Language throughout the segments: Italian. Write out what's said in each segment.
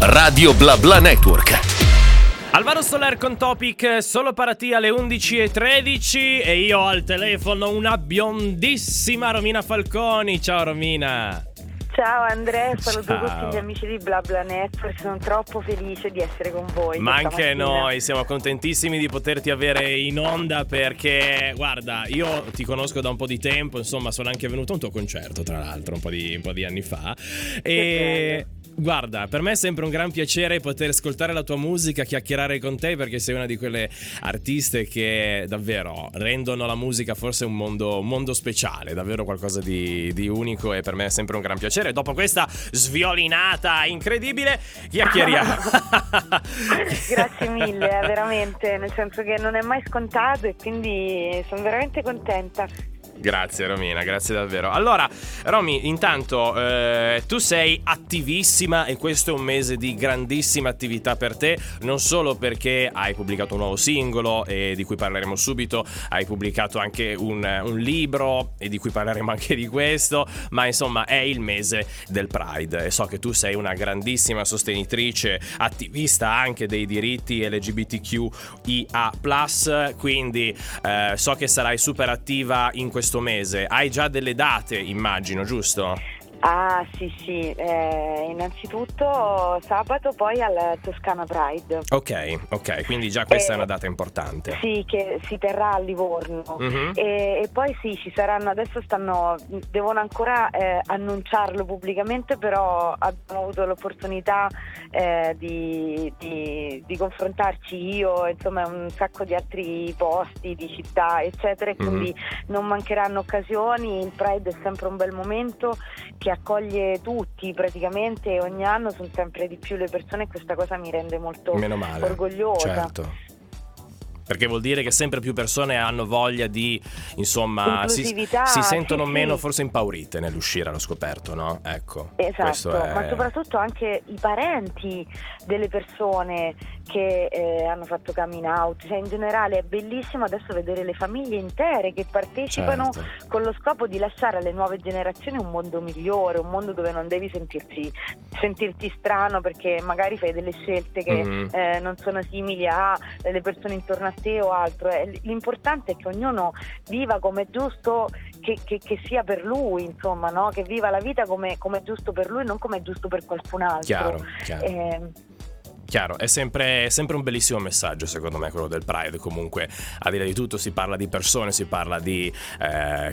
Radio Bla Bla Network. Alvaro Soler con Topic, solo para ti alle 11:13 e io al telefono una biondissima Romina Falconi. Ciao Romina. Ciao Andrea, saluto tutti gli amici di Bla Bla Network, sono troppo felice di essere con voi. Ma anche noi siamo contentissimi di poterti avere in onda perché, guarda, io ti conosco da un po' di tempo, insomma sono anche venuto a un tuo concerto tra l'altro un po' di anni fa e... Guarda, per me è sempre un gran piacere poter ascoltare la tua musica, chiacchierare con te, perché sei una di quelle artiste che davvero rendono la musica forse un mondo speciale, davvero qualcosa di unico, e per me è sempre un gran piacere. Dopo questa sviolinata incredibile, chiacchieriamo. Grazie mille, veramente, nel senso che non è mai scontato e quindi sono veramente contenta. Grazie Romina, grazie davvero. Allora Romy, intanto tu sei attivissima e questo è un mese di grandissima attività per te, non solo perché hai pubblicato un nuovo singolo e di cui parleremo subito, hai pubblicato anche un libro e di cui parleremo anche di questo, ma insomma è il mese del Pride e so che tu sei una grandissima sostenitrice, attivista anche dei diritti LGBTQIA+, quindi so che sarai super attiva in questo mese. Hai già delle date, immagino, giusto? Ah sì, innanzitutto sabato, poi alla Toscana Pride. Ok, quindi già questa è una data importante. Sì, che si terrà a Livorno. Mm-hmm. E poi sì, ci saranno, adesso devono ancora annunciarlo pubblicamente, però abbiamo avuto l'opportunità di confrontarci io, insomma un sacco di altri posti, di città, eccetera, e quindi non mancheranno occasioni. Il Pride è sempre un bel momento che accoglie tutti praticamente, ogni anno sono sempre di più le persone e questa cosa mi rende molto orgogliosa. Certo. Perché vuol dire che sempre più persone hanno voglia di, insomma, si sentono meno forse impaurite nell'uscire allo scoperto, no? Ecco. Esatto, ma soprattutto anche i parenti delle persone che hanno fatto coming out, cioè in generale è bellissimo adesso vedere le famiglie intere che partecipano, certo, con lo scopo di lasciare alle nuove generazioni un mondo migliore, un mondo dove non devi sentirti strano perché magari fai delle scelte che non sono simili alle persone intorno a te o altro. L'importante è che ognuno viva come è giusto che sia per lui, insomma, no? Che viva la vita come è giusto per lui, non come è giusto per qualcun altro. Chiaro. Chiaro, è sempre un bellissimo messaggio secondo me quello del Pride. Comunque al di là di tutto si parla di persone, si parla di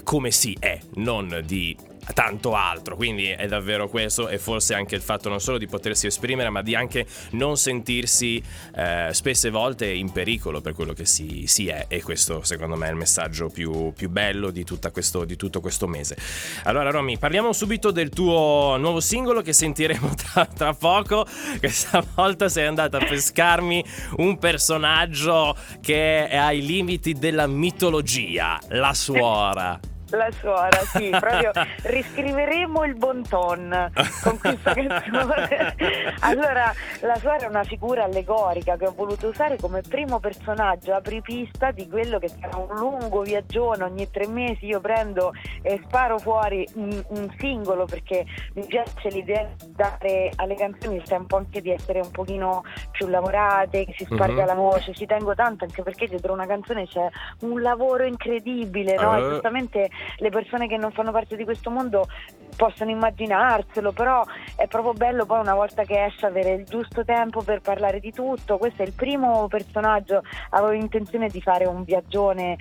come si è, non di tanto altro, quindi è davvero questo, e forse anche il fatto non solo di potersi esprimere ma di anche non sentirsi spesse volte in pericolo per quello che si è, e questo secondo me è il messaggio più bello di tutto questo mese. Allora Romy, parliamo subito del tuo nuovo singolo che sentiremo tra poco. Questa volta sei andata a pescarmi un personaggio che è ai limiti della mitologia, la suora. La suora, sì, proprio riscriveremo il bon ton con questa canzone. Allora, la suora è una figura allegorica che ho voluto usare come primo personaggio apripista di quello che sarà un lungo viaggione. Ogni 3 mesi io prendo e sparo fuori un singolo, perché mi piace l'idea di dare alle canzoni il tempo anche di essere un pochino più lavorate, che si sparga la voce. Ci tengo tanto anche perché dietro una canzone c'è un lavoro incredibile, no? E giustamente le persone che non fanno parte di questo mondo possono immaginarselo, però è proprio bello poi una volta che esce avere il giusto tempo per parlare di tutto. Questo è il primo personaggio, avevo intenzione di fare un viaggione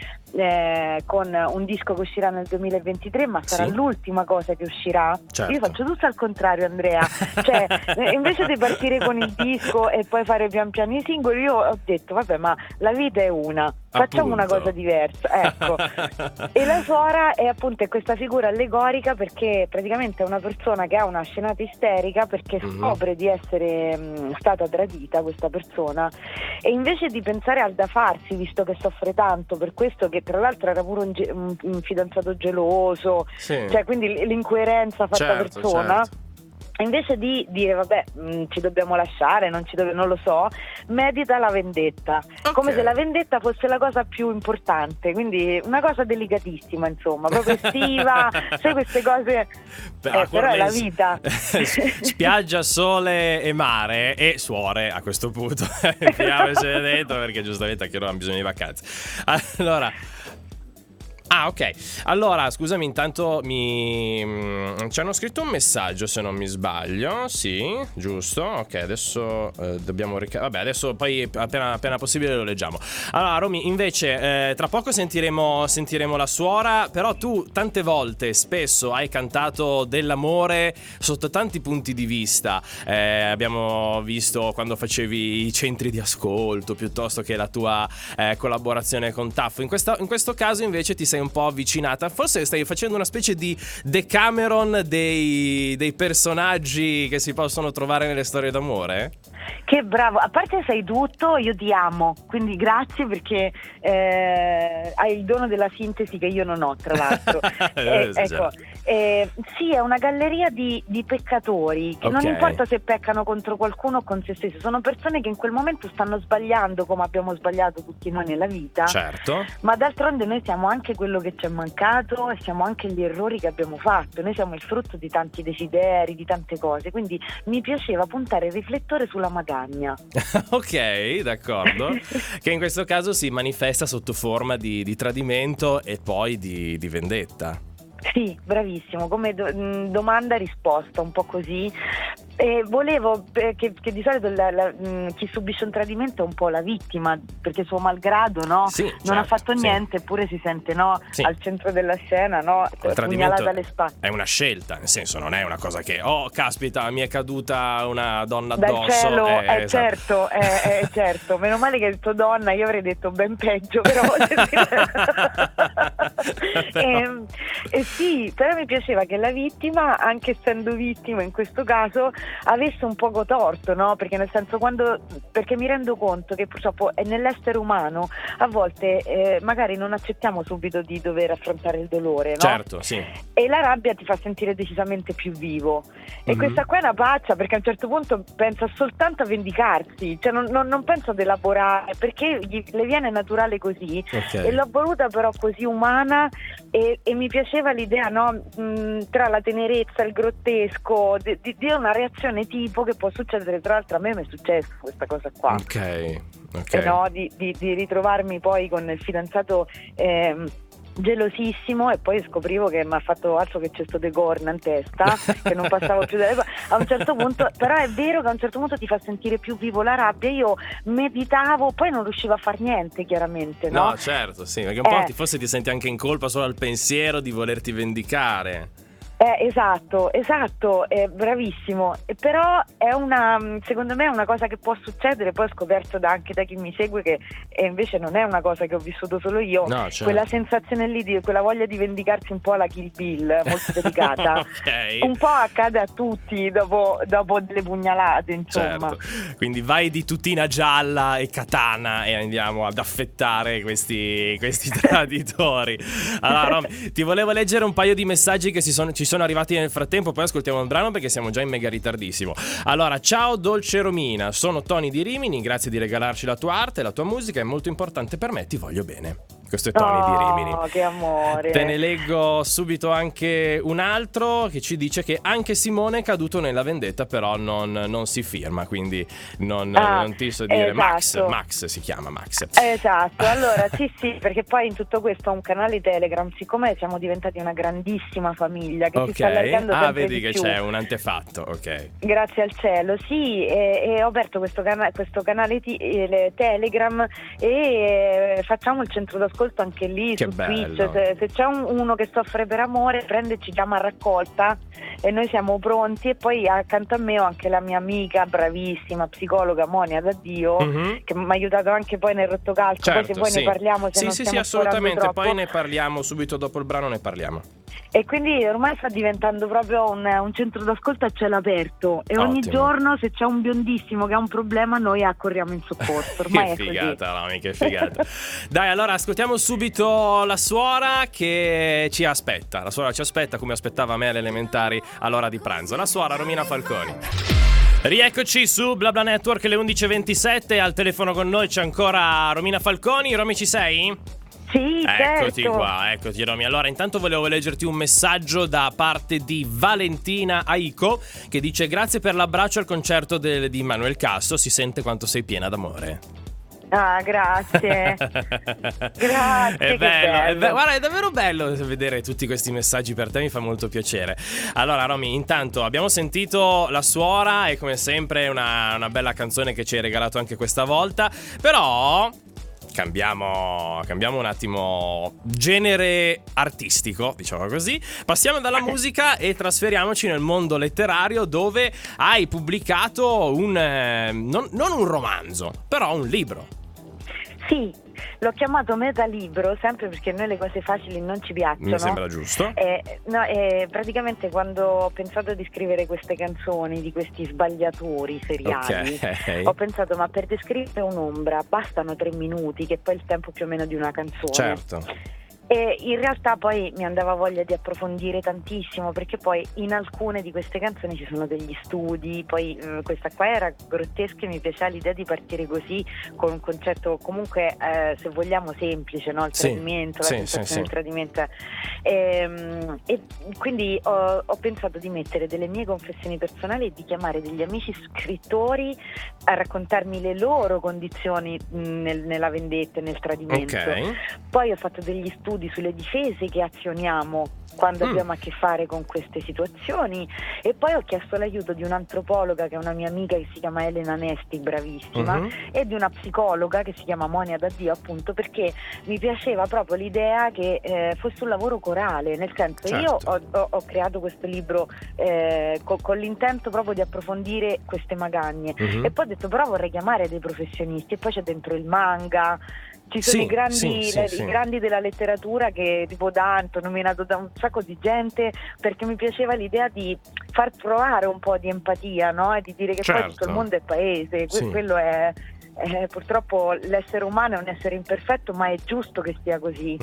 con un disco che uscirà nel 2023, ma sarà l'ultima cosa che uscirà. Certo. Io faccio tutto al contrario, Andrea, cioè invece di partire con il disco e poi fare pian piano i singoli, io ho detto vabbè, ma la vita è una, facciamo una cosa diversa, ecco. E la suora è appunto questa figura allegorica perché praticamente è una persona che ha una scenata isterica perché scopre di essere stata tradita questa persona, e invece di pensare al da farsi, visto che soffre tanto per questo, che tra l'altro era pure un fidanzato geloso, cioè quindi l'incoerenza fatta persona. Certo. invece di dire vabbè ci dobbiamo lasciare, non lo so, medita la vendetta, okay, come se la vendetta fosse la cosa più importante, quindi una cosa delicatissima, insomma, proprio estiva, sai, queste cose, però è la vita. Spiaggia, sole e mare e suore a questo punto. Se l'è detto, perché giustamente anche loro hanno bisogno di vacanze. Allora, ah, ok. Allora, scusami, intanto ci hanno scritto un messaggio, se non mi sbaglio. Sì, giusto. Ok, adesso dobbiamo vabbè, adesso poi appena possibile lo leggiamo. Allora, Romy, invece tra poco sentiremo la suora, però tu tante volte, spesso hai cantato dell'amore sotto tanti punti di vista. Abbiamo visto quando facevi i centri di ascolto, piuttosto che la tua collaborazione con Taffo. In questo caso invece ti sei un po' avvicinata, forse stai facendo una specie di Decameron dei personaggi che si possono trovare nelle storie d'amore? Che bravo, a parte sai tutto, io ti amo, quindi grazie, perché hai il dono della sintesi che io non ho, tra l'altro. Ecco, sì, è una galleria di peccatori che, okay, non importa se peccano contro qualcuno o con se stessi, sono persone che in quel momento stanno sbagliando, come abbiamo sbagliato tutti noi nella vita, certo, ma d'altronde noi siamo anche quello che ci è mancato e siamo anche gli errori che abbiamo fatto, noi siamo il frutto di tanti desideri, di tante cose, quindi mi piaceva puntare il riflettore sulla magagna. Ok, d'accordo. Che in questo caso si manifesta sotto forma di tradimento e poi di vendetta. Sì, bravissimo, come domanda e risposta, un po' così. Volevo che di solito chi subisce un tradimento è un po' la vittima, perché suo malgrado, no? Sì, certo, non ha fatto niente, sì, eppure si sente, no? Sì, al centro della scena, no? Pugnalata alle spalle. È una scelta, nel senso, non è una cosa che oh, caspita, mi è caduta una donna addosso. Dal cielo, esatto, certo, è certo. Meno male che hai detto donna, io avrei detto ben peggio, però. Sì, però mi piaceva che la vittima, anche essendo vittima in questo caso, avesse un poco torto, no? Perché nel senso, perché mi rendo conto che purtroppo è nell'essere umano, a volte magari non accettiamo subito di dover affrontare il dolore, no? Certo, sì. E la rabbia ti fa sentire decisamente più vivo. E questa qua è una pazza, perché a un certo punto pensa soltanto a vendicarsi, cioè non penso ad elaborare, perché le viene naturale così, okay, e l'ho voluta però così umana, e mi piaceva l'idea, no? Tra la tenerezza, il grottesco, di una reazione tipo che può succedere. Tra l'altro a me mi è successo questa cosa qua, ok, okay. E no, di ritrovarmi poi con il fidanzato gelosissimo, e poi scoprivo che mi ha fatto altro che cesto de corna in testa, che non passavo più dalle a un certo punto. Però è vero che a un certo punto ti fa sentire più vivo la rabbia. Io meditavo, poi non riuscivo a far niente, chiaramente, no? No, certo, sì, perché un po' forse ti senti anche in colpa solo al pensiero di volerti vendicare. Esatto, è bravissimo. Però è secondo me è una cosa che può succedere. Poi ho scoperto anche da chi mi segue che invece non è una cosa che ho vissuto solo io, no, certo. Quella sensazione lì, quella voglia di vendicarsi un po' alla Kill Bill, molto delicata. Okay. Un po' accade a tutti dopo delle pugnalate, insomma, certo. Quindi vai di tutina gialla e katana e andiamo ad affettare questi traditori. Allora, Rom, ti volevo leggere un paio di messaggi che ci sono arrivati nel frattempo, poi ascoltiamo il brano perché siamo già in mega ritardissimo. Allora, ciao dolce Romina, sono Tony di Rimini, grazie di regalarci la tua arte, la tua musica è molto importante per me, ti voglio bene. Questo è Tony di Rimini. Oh, che amore. Te ne leggo subito anche un altro che ci dice che anche Simone è caduto nella vendetta, però non si firma, quindi non ti so dire. Esatto. Max si chiama Max. Esatto, allora sì, perché poi in tutto questo ho un canale Telegram, siccome siamo diventati una grandissima famiglia che, okay, si sta allargando sempre di più. Ah, vedi che c'è un antefatto, ok. Grazie al cielo, sì, e ho aperto questo canale Telegram e facciamo il centro d'ascolto anche lì, che su bello. Twitch, se c'è uno che soffre per amore, prende, ci chiama a raccolta e noi siamo pronti. E poi accanto a me ho anche la mia amica bravissima psicologa Monia D'Addio, che mi ha aiutato anche poi nel Rottocalco, certo, poi se poi sì, ne parliamo, se sì, non sì, stiamo assolutamente, poi ne parliamo subito dopo il brano, ne parliamo. E quindi ormai sta diventando proprio un centro d'ascolto a cielo aperto e ogni giorno se c'è un biondissimo che ha un problema noi accorriamo in soccorso. Ormai che figata, Rami, che figata. Dai, allora ascoltiamo subito la suora che ci aspetta. La suora ci aspetta come aspettava me alle elementari all'ora di pranzo. La suora Romina Falconi. Rieccoci su Bla Bla Network, le 11.27, al telefono con noi c'è ancora Romina Falconi. Romy, ci sei? Sì, eccoti, certo. Qua, eccoti Romy. Allora, intanto volevo leggerti un messaggio da parte di Valentina Aiko che dice: grazie per l'abbraccio al concerto di Manuel Castro, si sente quanto sei piena d'amore. Ah, grazie. Grazie. È bello, è bello. Guarda, è davvero bello vedere tutti questi messaggi per te, mi fa molto piacere. Allora, Romy, intanto abbiamo sentito La Suora e come sempre una bella canzone che ci hai regalato anche questa volta. Però cambiamo un attimo genere artistico, diciamo così. Passiamo dalla musica e trasferiamoci nel mondo letterario, dove hai pubblicato non un romanzo, però un libro. Sì, l'ho chiamato metalibro, sempre perché noi le cose facili non ci piacciono. Mi sembra giusto. Praticamente quando ho pensato di scrivere queste canzoni di questi sbagliatori seriali, okay, ho pensato, ma per descrivere un'ombra bastano 3 minuti, che poi è il tempo più o meno di una canzone. Certo. E in realtà poi mi andava voglia di approfondire tantissimo, perché poi in alcune di queste canzoni ci sono degli studi. Poi questa qua era grottesca e mi piaceva l'idea di partire così, con un concetto comunque se vogliamo semplice, no? Il tradimento, sì, la sensazione del tradimento. E quindi ho pensato di mettere delle mie confessioni personali e di chiamare degli amici scrittori a raccontarmi le loro condizioni nella vendetta e nel tradimento. Okay. Poi ho fatto degli studi sulle difese che azioniamo quando abbiamo a che fare con queste situazioni, e poi ho chiesto l'aiuto di un'antropologa che è una mia amica, che si chiama Elena Nesti, bravissima, e di una psicologa che si chiama Monia D'Addio, appunto perché mi piaceva proprio l'idea che fosse un lavoro corale, nel senso, certo, io ho creato questo libro con l'intento proprio di approfondire queste magagne, e poi ho detto però vorrei chiamare dei professionisti, e poi c'è dentro il manga, ci sono i grandi della letteratura, che tipo Dante, nominato da un sacco di gente, perché mi piaceva l'idea di far provare un po' di empatia, no? E di dire che poi tutto il mondo è paese, quello è purtroppo l'essere umano è un essere imperfetto, ma è giusto che sia così.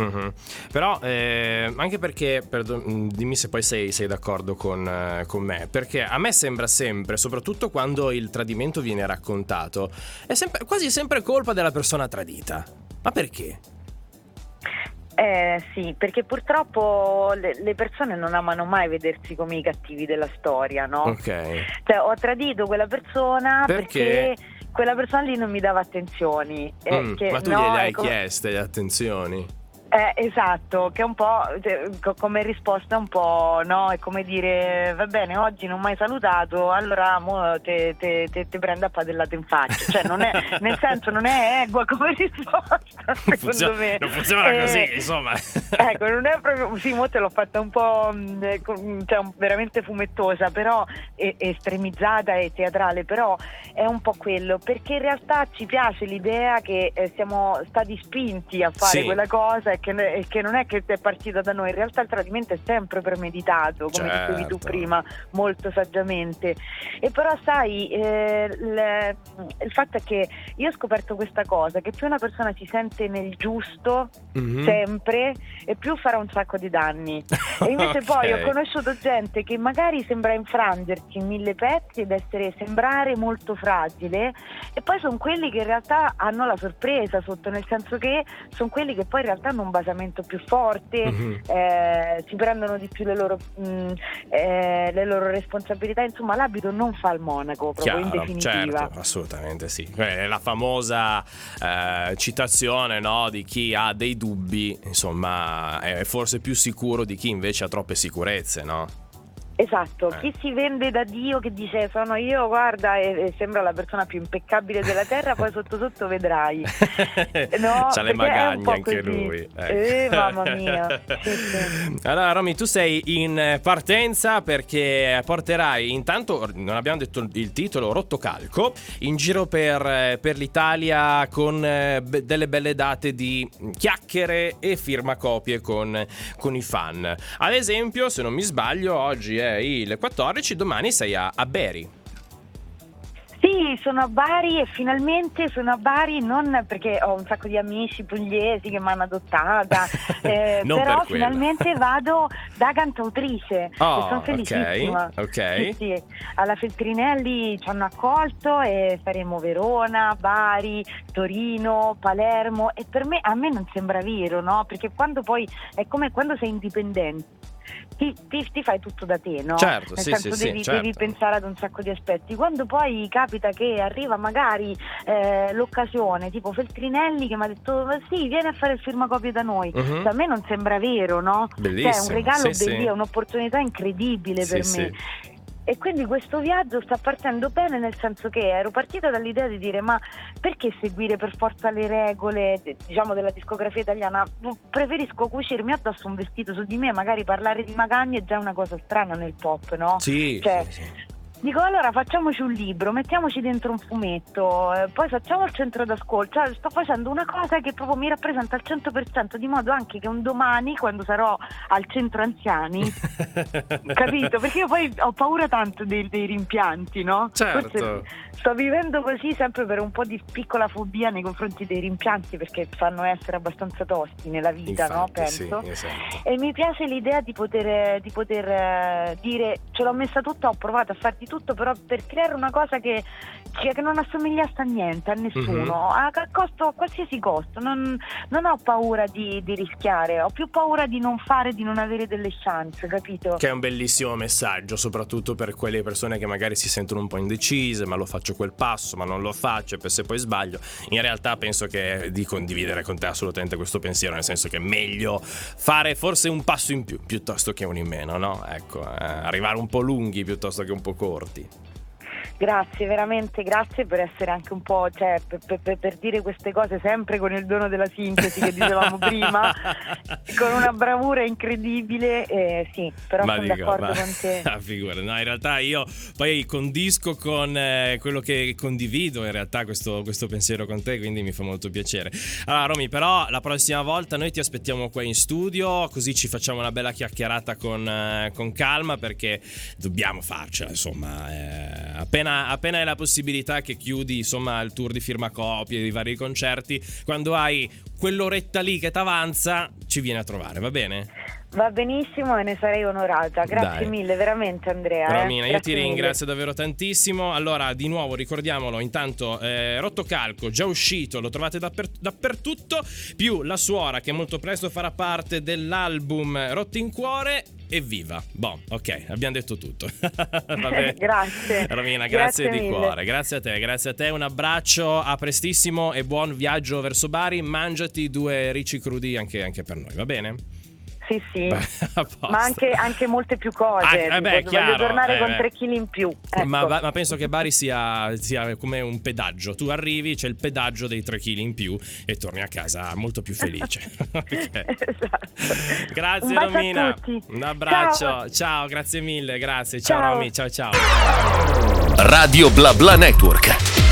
Però anche perché, dimmi se poi sei d'accordo con me, perché a me sembra sempre, soprattutto quando il tradimento viene raccontato, è sempre, quasi sempre colpa della persona tradita. Ma perché? Sì, perché purtroppo le persone non amano mai vedersi come i cattivi della storia, no? Okay. Cioè, ho tradito quella persona perché quella persona lì non mi dava attenzioni. Ma tu gliele hai chieste le attenzioni? Esatto, che è un po' come risposta, un po', no? È come dire, va bene, oggi non m'hai salutato, allora mo te prendo a padellate in faccia. Cioè non è, nel senso, non è equa come risposta, secondo me. Non funziona così, insomma. Ecco, non è proprio, sì, mo te l'ho fatta un po', cioè, veramente fumettosa, però estremizzata e teatrale, però è un po' quello, perché in realtà ci piace l'idea che siamo stati spinti a fare quella cosa, che non è che è partita da noi. In realtà il tradimento è sempre premeditato, come dicevi tu prima molto saggiamente. E però sai, il fatto è che io ho scoperto questa cosa, che più una persona si sente nel giusto sempre, e più farà un sacco di danni. E invece poi ho conosciuto gente che magari sembra infrangersi in 1000 pezzi ed sembrare molto fragile, e poi sono quelli che in realtà hanno la sorpresa sotto, nel senso che sono quelli che poi in realtà hanno un basamento più forte, si prendono di più le loro responsabilità. Insomma, l'abito non fa il monaco, proprio. Chiaro, in definitiva. Certo, assolutamente sì. È la famosa citazione, no, di chi ha dei dubbi, insomma, è forse più sicuro di chi invece ha troppe sicurezze, no? Esatto, chi si vende da Dio, che dice sono io, guarda, e sembra la persona più impeccabile della terra, poi sotto sotto vedrai. No, c'ha le magagne anche lui. Mamma mia. Allora Romy, tu sei in partenza perché porterai, intanto non abbiamo detto il titolo, Rottocalco, in giro per l'Italia con delle belle date di chiacchiere e firmacopie con i fan. Ad esempio, se non mi sbaglio, oggi è il 14, domani sei a Bari. Sì, sono a Bari e finalmente sono a Bari, non perché ho un sacco di amici pugliesi che mi hanno adottata, però per finalmente vado da cantautrice, e sono felicissima. Okay. Sì, sì. Alla Feltrinelli ci hanno accolto e faremo Verona, Bari, Torino, Palermo, e per me, a me non sembra vero, no? Perché quando poi è come quando sei indipendente. Ti fai tutto da te, no? Certo, nel senso devi pensare ad un sacco di aspetti. Quando poi capita che arriva magari l'occasione, tipo Feltrinelli che mi ha detto sì, vieni a fare il firmacopie da noi, cioè, a me non sembra vero, no? Bellissimo, cioè, è un regalo, è un'opportunità incredibile per me. Sì. E quindi questo viaggio sta partendo bene, nel senso che ero partita dall'idea di dire ma perché seguire per forza le regole, diciamo, della discografia italiana? Preferisco cucirmi addosso un vestito su di me, magari parlare di magagne è già una cosa strana nel pop, no? Sì, cioè, sì. Dico, allora facciamoci un libro, mettiamoci dentro un fumetto, poi facciamo il centro d'ascolto, cioè, sto facendo una cosa che proprio mi rappresenta al 100%, di modo anche che un domani, quando sarò al centro anziani, capito? Perché io poi ho paura tanto dei rimpianti, no? Certo. Forse sto vivendo così sempre per un po' di piccola fobia nei confronti dei rimpianti, perché fanno essere abbastanza tosti nella vita, infatti, no? Penso. Sì, esatto. E mi piace l'idea di poter dire, ce l'ho messa tutta, ho provato a farti tutto, però per creare una cosa che non assomigliasse a niente, a nessuno, a qualsiasi costo. Non ho paura di rischiare, ho più paura di non fare, di non avere delle chance, capito? Che è un bellissimo messaggio, soprattutto per quelle persone che magari si sentono un po' indecise, ma lo faccio quel passo, ma non lo faccio, e se poi sbaglio. In realtà penso che di condividere con te assolutamente questo pensiero, nel senso che è meglio fare forse un passo in più piuttosto che un in meno, no? Ecco, arrivare un po' lunghi piuttosto che un po' corti. Grazie, veramente grazie per essere anche un po', cioè, per dire queste cose sempre con il dono della sintesi che dicevamo prima, con una bravura incredibile, sì, però ma sono d'accordo con te. Figura, no, in realtà io poi condisco con quello che condivido, in realtà questo pensiero con te, quindi mi fa molto piacere. Allora Romy, però la prossima volta noi ti aspettiamo qua in studio, così ci facciamo una bella chiacchierata con calma, perché dobbiamo farcela, insomma, appena hai la possibilità che chiudi, insomma, il tour di firmacopie, di vari concerti, quando hai quell'oretta lì che t'avanza, ci vieni a trovare, va bene? Va benissimo e ne sarei onorata. Grazie mille, veramente Andrea. Romina, io ti ringrazio davvero tantissimo. Allora, di nuovo, ricordiamolo, intanto Rottocalco, già uscito, lo trovate dappertutto, più La Suora che molto presto farà parte dell'album Rottincuore. Evviva! Boh, ok, abbiamo detto tutto. Vabbè. Grazie Romina, grazie di mille. Cuore, grazie a te, un abbraccio, a prestissimo e buon viaggio verso Bari. Mangiati due ricci crudi anche per noi, va bene? Sì, sì. Beh, ma anche molte più cose. Vabbè, chiaro, voglio tornare con 3 chili in più, ecco. ma penso che Bari sia come un pedaggio. Tu arrivi, c'è il pedaggio dei 3 chili in più e torni a casa molto più felice. Okay. Esatto. Grazie Romina, a tutti. Un abbraccio, ciao, grazie mille, grazie, ciao Romy, ciao. Radio Bla Bla Network.